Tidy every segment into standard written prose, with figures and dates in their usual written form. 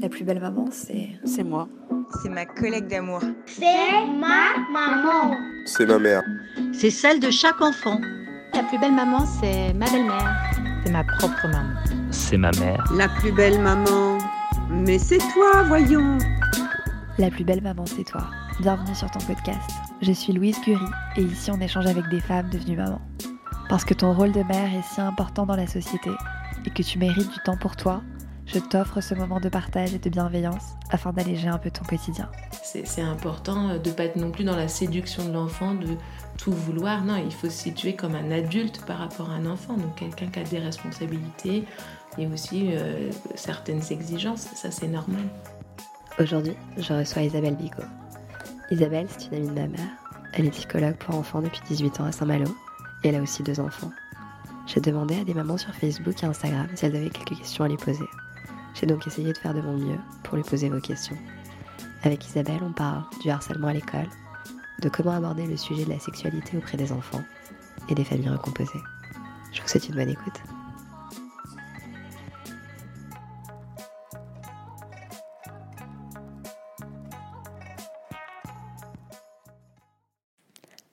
La plus belle maman, c'est moi. C'est ma collègue d'amour. C'est ma maman. C'est ma mère. C'est celle de chaque enfant. La plus belle maman, c'est ma belle-mère. C'est ma propre maman. C'est ma mère. La plus belle maman, mais c'est toi, voyons. La plus belle maman, c'est toi. Bienvenue sur ton podcast. Je suis Louise Curie et ici on échange avec des femmes devenues mamans. Parce que ton rôle de mère est si important dans la société et que tu mérites du temps pour toi, je t'offre ce moment de partage et de bienveillance afin d'alléger un peu ton quotidien. C'est important de ne pas être non plus dans la séduction de l'enfant, de tout vouloir. Non, il faut se situer comme un adulte par rapport à un enfant, donc quelqu'un qui a des responsabilités et aussi certaines exigences, ça c'est normal. Aujourd'hui, je reçois Isabelle Bigot. Isabelle, c'est une amie de ma mère. Elle est psychologue pour enfants depuis 18 ans à Saint-Malo et elle a aussi 2 enfants. J'ai demandé à des mamans sur Facebook et Instagram si elles avaient quelques questions à lui poser. J'ai donc essayé de faire de mon mieux pour lui poser vos questions. Avec Isabelle, on parle du harcèlement à l'école, de comment aborder le sujet de la sexualité auprès des enfants et des familles recomposées. Je vous souhaite une bonne écoute.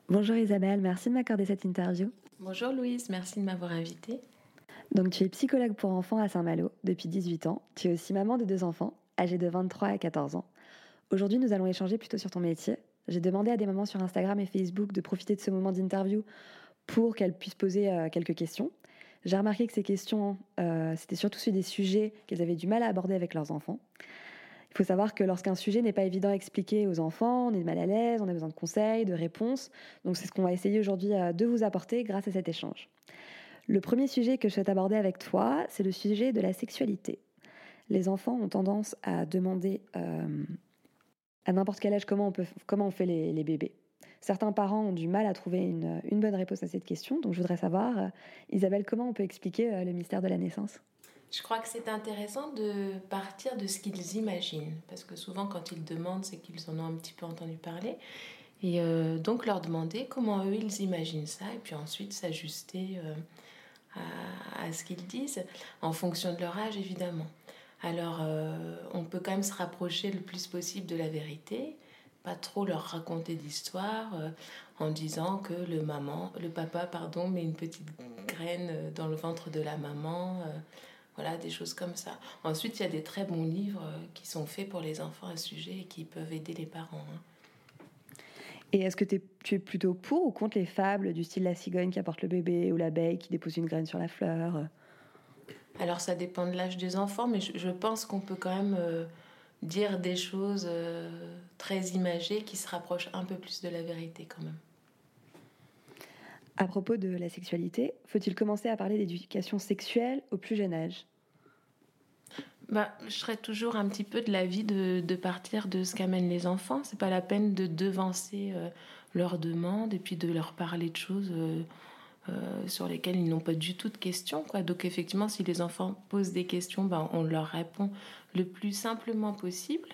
Bonjour Isabelle, merci de m'accorder cette interview. Bonjour Louise, merci de m'avoir invitée. Donc tu es psychologue pour enfants à Saint-Malo depuis 18 ans. Tu es aussi maman de 2 enfants, âgés de 23 à 14 ans. Aujourd'hui, nous allons échanger plutôt sur ton métier. J'ai demandé à des mamans sur Instagram et Facebook de profiter de ce moment d'interview pour qu'elles puissent poser quelques questions. J'ai remarqué que ces questions, c'était surtout sur des sujets qu'elles avaient du mal à aborder avec leurs enfants. Il faut savoir que lorsqu'un sujet n'est pas évident à expliquer aux enfants, on est mal à l'aise, on a besoin de conseils, de réponses. Donc c'est ce qu'on va essayer aujourd'hui de vous apporter grâce à cet échange. Le premier sujet que je souhaite aborder avec toi, c'est le sujet de la sexualité. Les enfants ont tendance à demander à n'importe quel âge comment on fait les bébés. Certains parents ont du mal à trouver une bonne réponse à cette question. Donc je voudrais savoir, Isabelle, comment on peut expliquer le mystère de la naissance ? Je crois que c'est intéressant de partir de ce qu'ils imaginent, parce que souvent quand ils demandent, c'est qu'ils en ont un petit peu entendu parler, et donc leur demander comment eux ils imaginent ça, et puis ensuite s'ajuster à ce qu'ils disent, en fonction de leur âge évidemment. Alors on peut quand même se rapprocher le plus possible de la vérité, pas trop leur raconter d'histoires en disant que le papa met une petite graine dans le ventre de la maman, voilà, des choses comme ça. Ensuite, il y a des très bons livres qui sont faits pour les enfants à ce sujet et qui peuvent aider les parents. Et est-ce que tu es plutôt pour ou contre les fables du style la cigogne qui apporte le bébé ou l'abeille qui dépose une graine sur la fleur ? Alors, ça dépend de l'âge des enfants, mais je pense qu'on peut quand même dire des choses très imagées qui se rapprochent un peu plus de la vérité quand même. À propos de la sexualité, faut-il commencer à parler d'éducation sexuelle au plus jeune âge ? Je serais toujours un petit peu de l'avis de partir de ce qu'amènent les enfants. C'est pas la peine de devancer leurs demandes et puis de leur parler de choses sur lesquelles ils n'ont pas du tout de questions, quoi. Donc effectivement, si les enfants posent des questions, on leur répond le plus simplement possible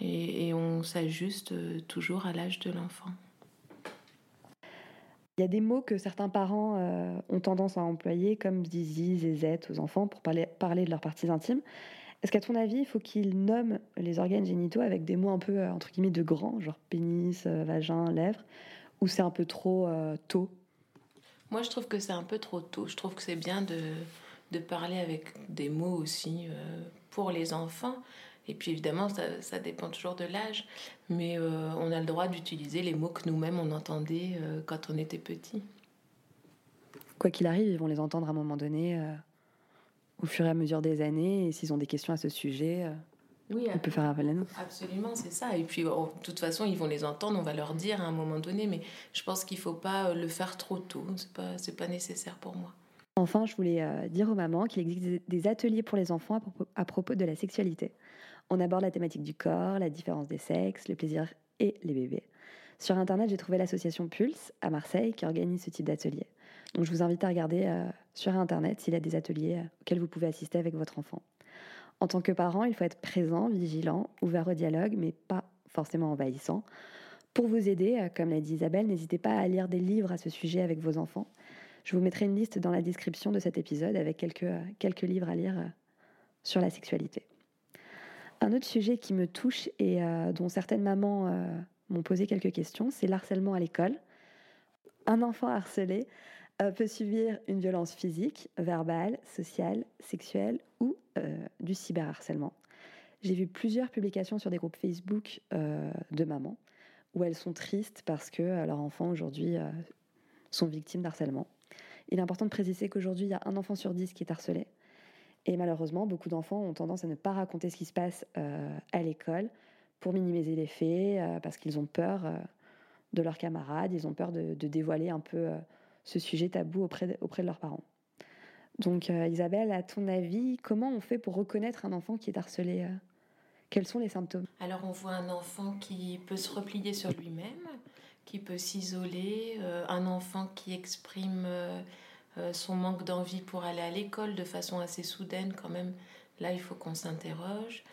et on s'ajuste toujours à l'âge de l'enfant. Il y a des mots que certains parents ont tendance à employer, comme zizi, zézette aux enfants, pour parler de leurs parties intimes. Est-ce qu'à ton avis, il faut qu'ils nomment les organes génitaux avec des mots un peu, entre guillemets, de grands, genre pénis, vagin, lèvres, ou c'est un peu trop tôt ? Moi, je trouve que c'est un peu trop tôt. Je trouve que c'est bien de parler avec des mots aussi pour les enfants. Et puis évidemment, ça dépend toujours de l'âge, mais on a le droit d'utiliser les mots que nous-mêmes on entendait quand on était petit. Quoi qu'il arrive, ils vont les entendre à un moment donné, au fur et à mesure des années, et s'ils ont des questions à ce sujet, oui, on peut faire appel à nous. Absolument, c'est ça. Et puis de toute façon, ils vont les entendre, on va leur dire à un moment donné, mais je pense qu'il ne faut pas le faire trop tôt, c'est pas nécessaire pour moi. Enfin, je voulais dire aux mamans qu'il existe des ateliers pour les enfants à propos de la sexualité. On aborde la thématique du corps, la différence des sexes, le plaisir et les bébés. Sur Internet, j'ai trouvé l'association Pulse à Marseille qui organise ce type d'atelier. Donc je vous invite à regarder sur Internet s'il y a des ateliers auxquels vous pouvez assister avec votre enfant. En tant que parent, il faut être présent, vigilant, ouvert au dialogue, mais pas forcément envahissant. Pour vous aider, comme l'a dit Isabelle, n'hésitez pas à lire des livres à ce sujet avec vos enfants. Je vous mettrai une liste dans la description de cet épisode avec quelques livres à lire sur la sexualité. Un autre sujet qui me touche et dont certaines mamans m'ont posé quelques questions, c'est l'harcèlement à l'école. Un enfant harcelé peut subir une violence physique, verbale, sociale, sexuelle ou du cyberharcèlement. J'ai vu plusieurs publications sur des groupes Facebook de mamans où elles sont tristes parce que leurs enfants aujourd'hui sont victimes d'harcèlement. Il est important de préciser qu'aujourd'hui, il y a 1 enfant sur 10 qui est harcelé. Et malheureusement, beaucoup d'enfants ont tendance à ne pas raconter ce qui se passe à l'école pour minimiser les faits, parce qu'ils ont peur de leurs camarades, ils ont peur de dévoiler un peu ce sujet tabou auprès de leurs parents. Donc Isabelle, à ton avis, comment on fait pour reconnaître un enfant qui est harcelé ? Quels sont les symptômes ? Alors on voit un enfant qui peut se replier sur lui-même, qui peut s'isoler, un enfant qui exprime son manque d'envie pour aller à l'école de façon assez soudaine quand même. Là, il faut qu'on s'interroge.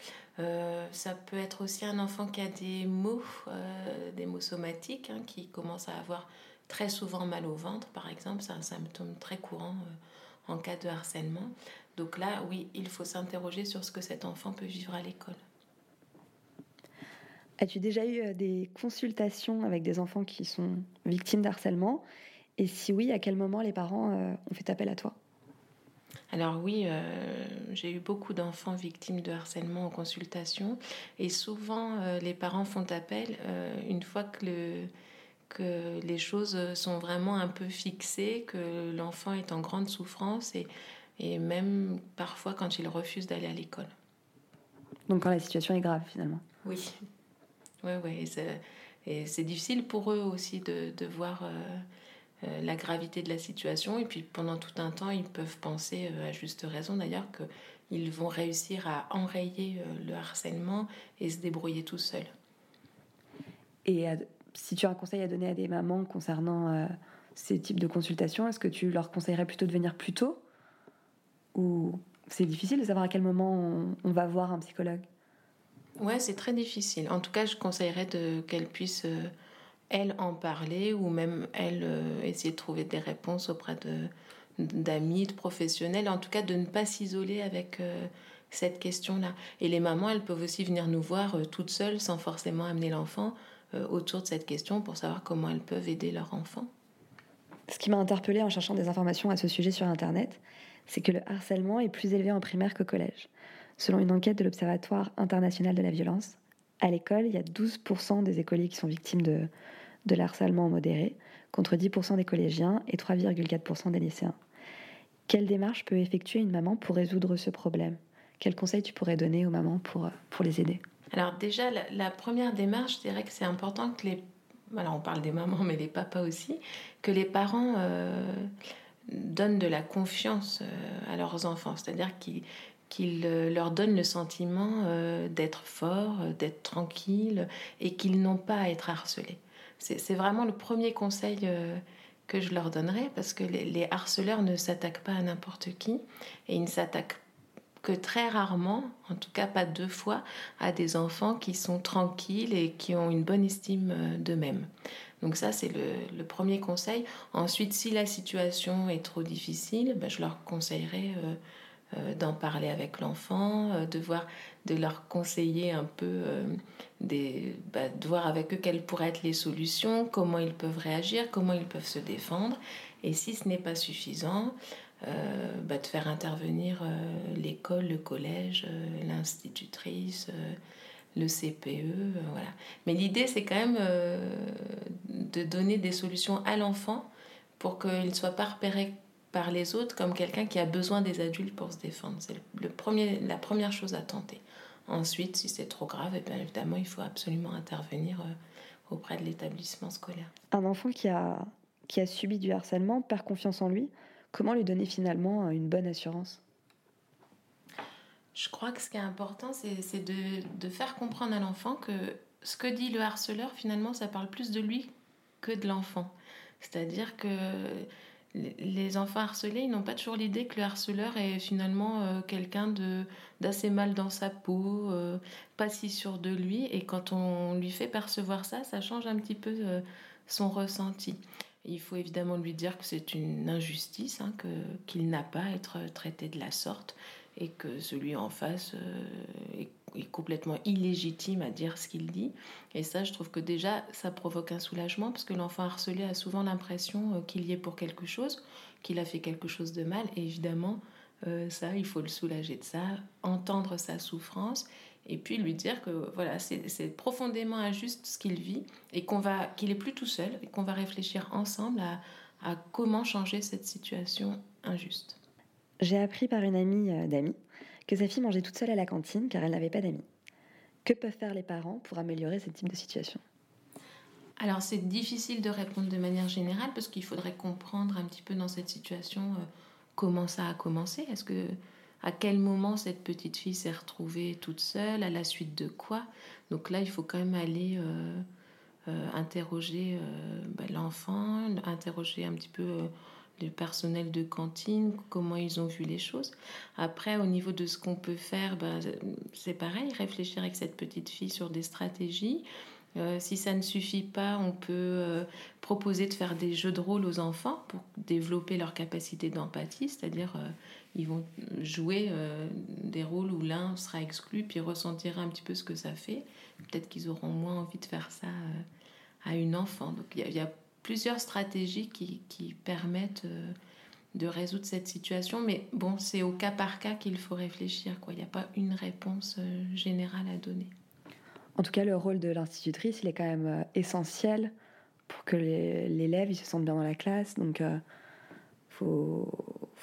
Ça peut être aussi un enfant qui a des maux somatiques, hein, qui commence à avoir très souvent mal au ventre, par exemple. C'est un symptôme très courant en cas de harcèlement. Donc là, oui, il faut s'interroger sur ce que cet enfant peut vivre à l'école. As-tu déjà eu des consultations avec des enfants qui sont victimes d'harcèlement ? Et si oui, à quel moment les parents ont fait appel à toi ? Alors oui, j'ai eu beaucoup d'enfants victimes de harcèlement en consultation. Et souvent, les parents font appel une fois que les choses sont vraiment un peu fixées, que l'enfant est en grande souffrance et même parfois quand il refuse d'aller à l'école. Donc quand la situation est grave finalement ? Oui, ouais, et c'est difficile pour eux aussi de voir... la gravité de la situation, et puis pendant tout un temps ils peuvent penser, à juste raison d'ailleurs, qu'ils vont réussir à enrayer le harcèlement et se débrouiller tout seuls. Et si tu as un conseil à donner à des mamans concernant ces types de consultations, est-ce que tu leur conseillerais plutôt de venir plus tôt ? Ou c'est difficile de savoir à quel moment on va voir un psychologue ? Ouais, c'est très difficile. En tout cas, je conseillerais qu'elles puissent... elle en parler, ou même elle essayer de trouver des réponses auprès d'amis, de professionnels, en tout cas de ne pas s'isoler avec cette question-là. Et les mamans, elles peuvent aussi venir nous voir toutes seules, sans forcément amener l'enfant autour de cette question, pour savoir comment elles peuvent aider leur enfant. Ce qui m'a interpellée en cherchant des informations à ce sujet sur Internet, c'est que le harcèlement est plus élevé en primaire qu'au collège. Selon une enquête de l'Observatoire international de la violence, à l'école, il y a 12% des écoliers qui sont victimes de l'harcèlement modéré, contre 10% des collégiens et 3,4% des lycéens. Quelle démarche peut effectuer une maman pour résoudre ce problème ? Quels conseils tu pourrais donner aux mamans pour les aider ? Alors déjà, la première démarche, je dirais que c'est important que alors on parle des mamans, mais les papas aussi, que les parents... donnent de la confiance à leurs enfants, c'est-à-dire qu'ils leur donnent le sentiment d'être forts, d'être tranquilles et qu'ils n'ont pas à être harcelés. C'est vraiment le premier conseil que je leur donnerais, parce que les harceleurs ne s'attaquent pas à n'importe qui, et ils ne s'attaquent que très rarement, en tout cas pas 2 fois, à des enfants qui sont tranquilles et qui ont une bonne estime d'eux-mêmes. Donc ça, c'est le premier conseil. Ensuite, si la situation est trop difficile, je leur conseillerais d'en parler avec l'enfant, de leur conseiller un peu, de voir avec eux quelles pourraient être les solutions, comment ils peuvent réagir, comment ils peuvent se défendre. Et si ce n'est pas suffisant, de faire intervenir l'école, le collège, l'institutrice... le CPE, voilà. Mais l'idée, c'est quand même de donner des solutions à l'enfant pour qu'il ne soit pas repéré par les autres comme quelqu'un qui a besoin des adultes pour se défendre. C'est la première chose à tenter. Ensuite, si c'est trop grave, évidemment, il faut absolument intervenir auprès de l'établissement scolaire. Un enfant qui a subi du harcèlement perd confiance en lui. Comment lui donner finalement une bonne assurance ? Je crois que ce qui est important, c'est de faire comprendre à l'enfant que ce que dit le harceleur, finalement, ça parle plus de lui que de l'enfant. C'est-à-dire que les enfants harcelés, ils n'ont pas toujours l'idée que le harceleur est finalement quelqu'un d'assez mal dans sa peau, pas si sûr de lui. Et quand on lui fait percevoir ça, ça change un petit peu son ressenti. Il faut évidemment lui dire que c'est une injustice, hein, qu'il n'a pas à être traité de la sorte, et que celui en face est complètement illégitime à dire ce qu'il dit. Et ça, je trouve que déjà, ça provoque un soulagement, parce que l'enfant harcelé a souvent l'impression qu'il y est pour quelque chose, qu'il a fait quelque chose de mal. Et évidemment, ça, il faut le soulager de ça, entendre sa souffrance, et puis lui dire que voilà, c'est profondément injuste ce qu'il vit, et qu'il n'est plus tout seul, et qu'on va réfléchir ensemble à comment changer cette situation injuste. J'ai appris par une amie d'amis que sa fille mangeait toute seule à la cantine car elle n'avait pas d'amis. Que peuvent faire les parents pour améliorer ce type de situation ? Alors c'est difficile de répondre de manière générale, parce qu'il faudrait comprendre un petit peu dans cette situation comment ça a commencé. À quel moment cette petite fille s'est retrouvée toute seule, à la suite de quoi ? Donc là, il faut quand même aller interroger l'enfant, interroger un petit peu le personnel de cantine, comment ils ont vu les choses. Après, au niveau de ce qu'on peut faire, c'est pareil, réfléchir avec cette petite fille sur des stratégies. Si ça ne suffit pas, on peut proposer de faire des jeux de rôle aux enfants pour développer leur capacité d'empathie, c'est-à-dire ils vont jouer des rôles où l'un sera exclu, puis ressentir un petit peu ce que ça fait. Peut-être qu'ils auront moins envie de faire ça à une enfant. Donc il y a plusieurs stratégies qui permettent de résoudre cette situation, mais bon, c'est au cas par cas qu'il faut réfléchir, quoi. Il n'y a pas une réponse générale à donner. En tout cas, le rôle de l'institutrice, il est quand même essentiel pour que l'élève il se sente bien dans la classe. Donc, faut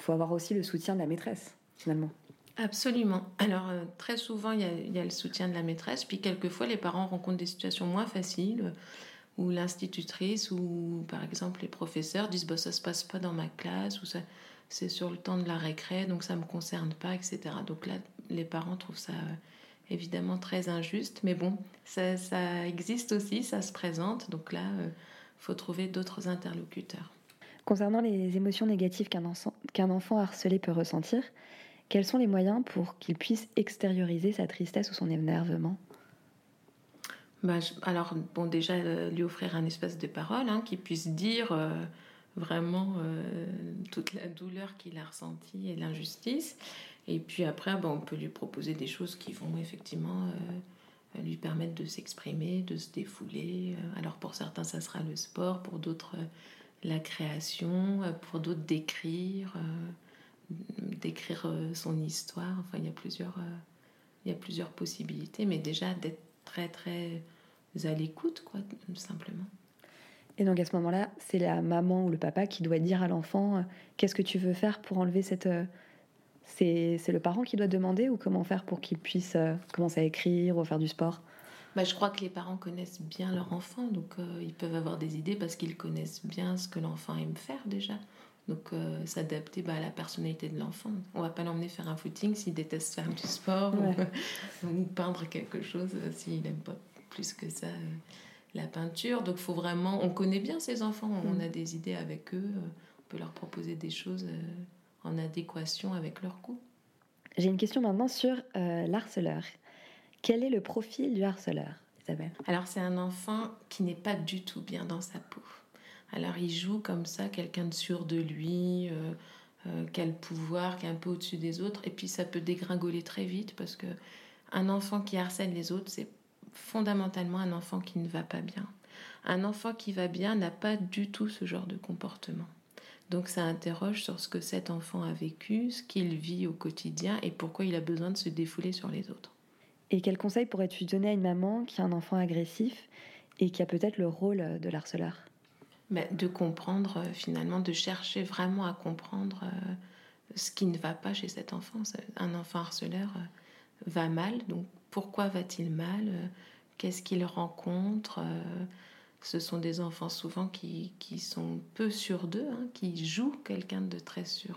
avoir aussi le soutien de la maîtresse, finalement. Absolument. Alors, très souvent, il y a le soutien de la maîtresse. Puis, quelquefois, les parents rencontrent des situations moins faciles où l'institutrice ou, par exemple, les professeurs disent « ça ne se passe pas dans ma classe » ou « c'est sur le temps de la récré, donc ça ne me concerne pas », etc. Donc là, les parents trouvent ça... évidemment très injuste, mais bon, ça existe aussi, ça se présente, donc là, faut trouver d'autres interlocuteurs. Concernant les émotions négatives qu'un enfant harcelé peut ressentir, quels sont les moyens pour qu'il puisse extérioriser sa tristesse ou son énervement ? Déjà, lui offrir un espace de parole, qu'il puisse dire vraiment toute la douleur qu'il a ressentie et l'injustice. Et puis après, on peut lui proposer des choses qui vont effectivement lui permettre de s'exprimer, de se défouler. Alors pour certains, ça sera le sport, pour d'autres, la création, pour d'autres, d'écrire son histoire. Enfin, il y a plusieurs possibilités, mais déjà d'être très, très à l'écoute, quoi, simplement. Et donc à ce moment-là, c'est la maman ou le papa qui doit dire à l'enfant « Qu'est-ce que tu veux faire pour enlever cette... » C'est le parent qui doit demander, ou comment faire pour qu'il puisse commencer à écrire ou faire du sport ? Je crois que les parents connaissent bien leur enfant, donc ils peuvent avoir des idées parce qu'ils connaissent bien ce que l'enfant aime faire déjà. Donc s'adapter à la personnalité de l'enfant. On ne va pas l'emmener faire un footing s'il déteste faire du sport, ouais. ou peindre quelque chose s'il n'aime pas plus que ça la peinture. Donc faut vraiment... On connaît bien ces enfants, on a des idées avec eux, on peut leur proposer des choses... en adéquation avec leur goût. J'ai une question maintenant sur l'harceleur. Quel est le profil du harceleur, Isabelle ? Alors, c'est un enfant qui n'est pas du tout bien dans sa peau. Alors, il joue comme ça, quelqu'un de sûr de lui, qui a le pouvoir, qui est un peu au-dessus des autres, et puis ça peut dégringoler très vite, parce que un enfant qui harcèle les autres, c'est fondamentalement un enfant qui ne va pas bien. Un enfant qui va bien n'a pas du tout ce genre de comportement. Donc ça interroge sur ce que cet enfant a vécu, ce qu'il vit au quotidien et pourquoi il a besoin de se défouler sur les autres. Et quel conseil pourrais-tu donner à une maman qui a un enfant agressif et qui a peut-être le rôle de l'harceleur ? De comprendre finalement, de chercher vraiment à comprendre ce qui ne va pas chez cet enfant. Un enfant harceleur va mal, donc pourquoi va-t-il mal ? Qu'est-ce qu'il rencontre ? Ce sont des enfants souvent qui sont peu sûrs d'eux, qui jouent quelqu'un de très sûr.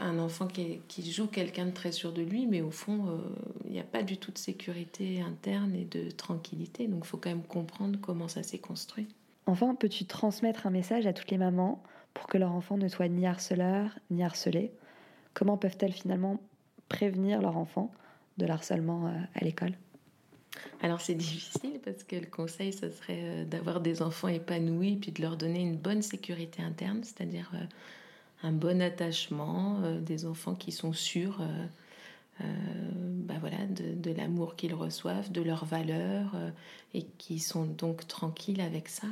Un enfant qui joue quelqu'un de très sûr de lui, mais au fond, il n'y a pas du tout de sécurité interne et de tranquillité. Donc il faut quand même comprendre comment ça s'est construit. Enfin, peux-tu transmettre un message à toutes les mamans pour que leur enfant ne soit ni harceleur, ni harcelé ? Comment peuvent-elles finalement prévenir leur enfant de l'harcèlement à l'école ? Alors c'est difficile parce que le conseil, ça serait d'avoir des enfants épanouis et puis de leur donner une bonne sécurité interne, c'est-à-dire un bon attachement, des enfants qui sont sûrs de l'amour qu'ils reçoivent, de leurs valeurs, et qui sont donc tranquilles avec ça.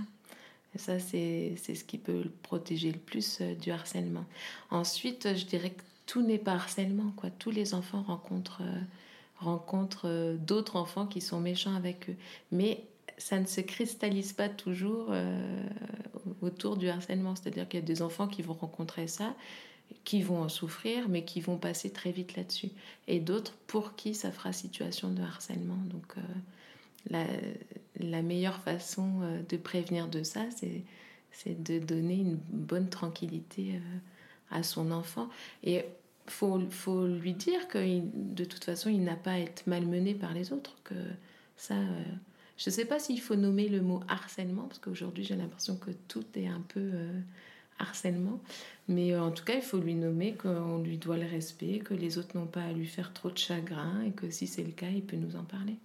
Et ça, c'est ce qui peut protéger le plus du harcèlement. Ensuite, je dirais que tout n'est pas harcèlement, quoi. Tous les enfants rencontrent d'autres enfants qui sont méchants avec eux. Mais ça ne se cristallise pas toujours autour du harcèlement. C'est-à-dire qu'il y a des enfants qui vont rencontrer ça, qui vont en souffrir, mais qui vont passer très vite là-dessus. Et d'autres pour qui ça fera situation de harcèlement. Donc la meilleure façon de prévenir de ça, c'est de donner une bonne tranquillité à son enfant. Et faut lui dire que de toute façon, il n'a pas à être malmené par les autres. Que ça, je ne sais pas s'il faut nommer le mot harcèlement, parce qu'aujourd'hui, j'ai l'impression que tout est un peu harcèlement. Mais en tout cas, il faut lui nommer qu'on lui doit le respect, que les autres n'ont pas à lui faire trop de chagrin, et que si c'est le cas, il peut nous en parler.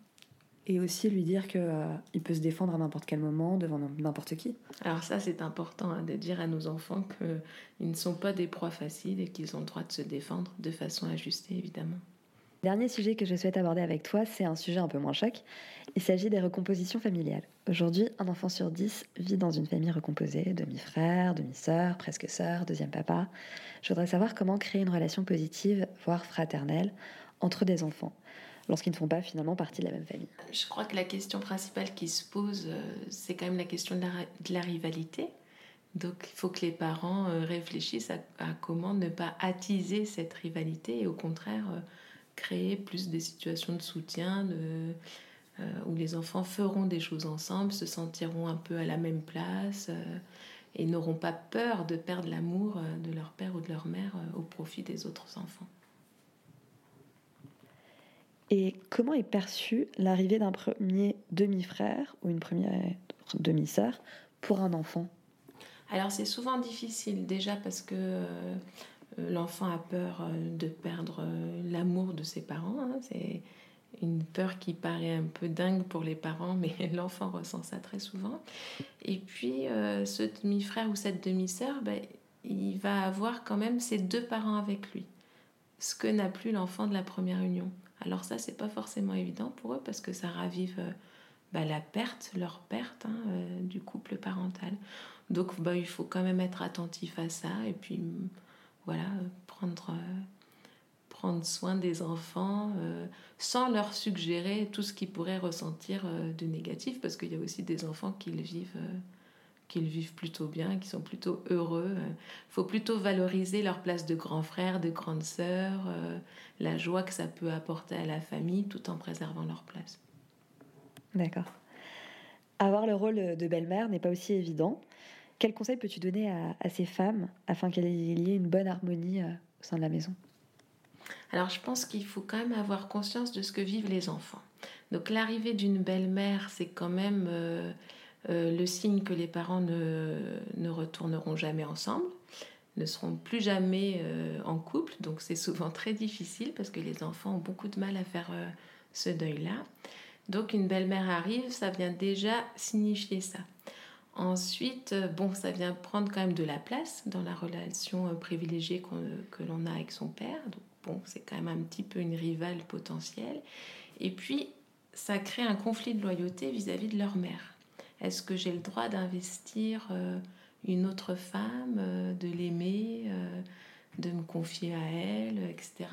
Et aussi lui dire qu'il peut se défendre à n'importe quel moment, devant n'importe qui. Alors ça, c'est important de dire à nos enfants qu'ils ne sont pas des proies faciles et qu'ils ont le droit de se défendre de façon ajustée, évidemment. Dernier sujet que je souhaite aborder avec toi, c'est un sujet un peu moins choc. Il s'agit des recompositions familiales. Aujourd'hui, un enfant sur 10 vit dans une famille recomposée, demi-frère, demi-sœur, presque sœur, deuxième papa. Je voudrais savoir comment créer une relation positive, voire fraternelle, entre des enfants, lorsqu'ils ne font pas finalement partie de la même famille. Je crois que la question principale qui se pose, c'est quand même la question de la rivalité. Donc il faut que les parents réfléchissent à comment ne pas attiser cette rivalité et au contraire créer plus des situations de soutien où les enfants feront des choses ensemble, se sentiront un peu à la même place et n'auront pas peur de perdre l'amour de leur père ou de leur mère au profit des autres enfants. Et comment est perçue l'arrivée d'un premier demi-frère ou une première demi-sœur pour un enfant ? Alors c'est souvent difficile déjà parce que l'enfant a peur de perdre l'amour de ses parents. Hein. C'est une peur qui paraît un peu dingue pour les parents, mais l'enfant ressent ça très souvent. Et puis ce demi-frère ou cette demi-sœur, il va avoir quand même ses deux parents avec lui, ce que n'a plus l'enfant de la première union. Alors ça, c'est pas forcément évident pour eux parce que ça ravive leur perte du couple parental. Donc il faut quand même être attentif à ça et puis voilà, prendre soin des enfants sans leur suggérer tout ce qu'ils pourraient ressentir de négatif parce qu'il y a aussi des enfants qui le vivent plutôt bien, qui sont plutôt heureux. Faut plutôt valoriser leur place de grand frère, de grande sœur, la joie que ça peut apporter à la famille tout en préservant leur place. D'accord. Avoir le rôle de belle-mère n'est pas aussi évident. Quel conseil peux-tu donner à ces femmes afin qu'il y ait une bonne harmonie au sein de la maison ? Alors je pense qu'il faut quand même avoir conscience de ce que vivent les enfants. Donc l'arrivée d'une belle-mère, c'est quand même le signe que les parents ne retourneront jamais ensemble, ne seront plus jamais en couple. Donc c'est souvent très difficile parce que les enfants ont beaucoup de mal à faire ce deuil-là. Donc une belle-mère arrive, ça vient déjà signifier ça. Ensuite, ça vient prendre quand même de la place dans la relation privilégiée que l'on a avec son père. Donc c'est quand même un petit peu une rivale potentielle. Et puis ça crée un conflit de loyauté vis-à-vis de leur mère. Est-ce que j'ai le droit d'investir une autre femme, de l'aimer, de me confier à elle, etc.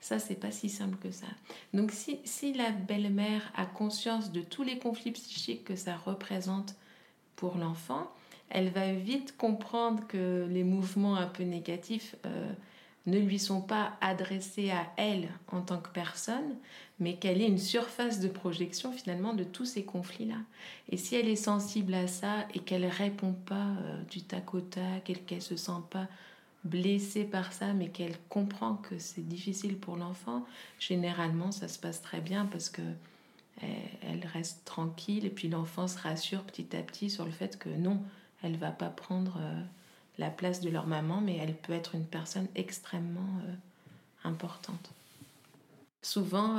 Ça, c'est pas si simple que ça. Donc, si la belle-mère a conscience de tous les conflits psychiques que ça représente pour l'enfant, elle va vite comprendre que les mouvements un peu négatifs ne lui sont pas adressés à elle en tant que personne, mais qu'elle est une surface de projection finalement de tous ces conflits-là. Et si elle est sensible à ça et qu'elle répond pas du tac au tac, et qu'elle se sent pas blessée par ça, mais qu'elle comprend que c'est difficile pour l'enfant, généralement ça se passe très bien parce que elle reste tranquille et puis l'enfant se rassure petit à petit sur le fait que non, elle va pas prendre la place de leur maman, mais elle peut être une personne extrêmement importante. Souvent,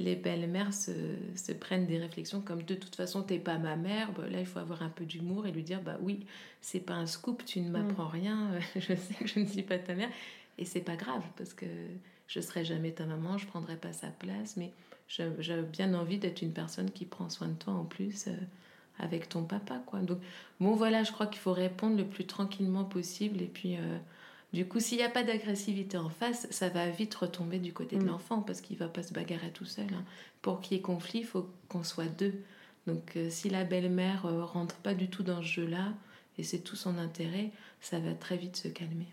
les belles-mères se prennent des réflexions comme de toute façon t'es pas ma mère, bah, là il faut avoir un peu d'humour et lui dire bah oui c'est pas un scoop, tu ne m'apprends rien, je sais que je ne suis pas ta mère et c'est pas grave parce que je serai jamais ta maman, je prendrai pas sa place, mais j'ai bien envie d'être une personne qui prend soin de toi en plus avec ton papa quoi. Donc bon voilà, je crois qu'il faut répondre le plus tranquillement possible et puis du coup, s'il n'y a pas d'agressivité en face, ça va vite retomber du côté de l'enfant parce qu'il ne va pas se bagarrer tout seul. Hein. Pour qu'il y ait conflit, il faut qu'on soit deux. Donc si la belle-mère ne rentre pas du tout dans ce jeu-là, et c'est tout son intérêt, ça va très vite se calmer.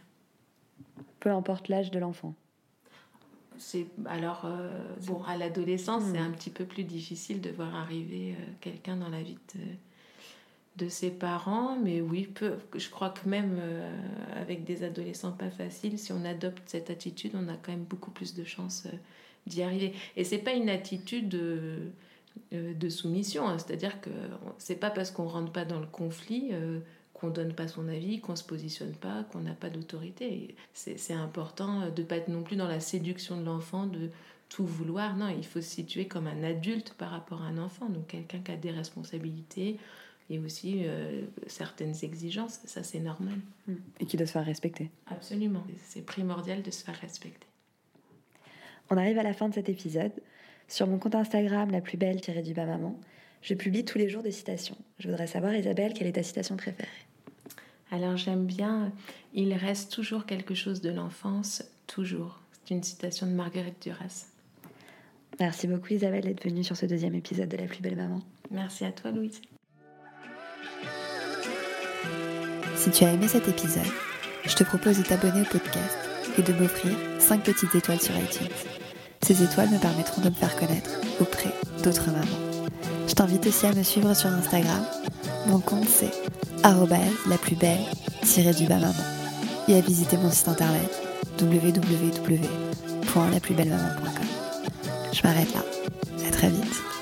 Peu importe l'âge de l'enfant. Bon, à l'adolescence, c'est un petit peu plus difficile de voir arriver quelqu'un dans la vie de ses parents, mais oui, je crois que même avec des adolescents pas faciles, si on adopte cette attitude, on a quand même beaucoup plus de chances d'y arriver. Et c'est pas une attitude de soumission, hein, c'est-à-dire que c'est pas parce qu'on rentre pas dans le conflit qu'on donne pas son avis, qu'on se positionne pas, qu'on n'a pas d'autorité. C'est important de pas être non plus dans la séduction de l'enfant, de tout vouloir. Non, il faut se situer comme un adulte par rapport à un enfant, donc quelqu'un qui a des responsabilités, et aussi certaines exigences, ça c'est normal. Et qui doit se faire respecter. Absolument, c'est primordial de se faire respecter. On arrive à la fin de cet épisode. Sur mon compte Instagram, la plus belle-maman, je publie tous les jours des citations. Je voudrais savoir, Isabelle, quelle est ta citation préférée ? Alors j'aime bien « Il reste toujours quelque chose de l'enfance, toujours ». C'est une citation de Marguerite Duras. Merci beaucoup Isabelle d'être venue sur ce deuxième épisode de La plus belle maman. Merci à toi Louise. Si tu as aimé cet épisode, je te propose de t'abonner au podcast et de m'offrir 5 petites étoiles sur iTunes. Ces étoiles me permettront de me faire connaître auprès d'autres mamans. Je t'invite aussi à me suivre sur Instagram. Mon compte c'est @laplusbelle-maman et à visiter mon site internet www.laplusbellemaman.com. Je m'arrête là. À très vite.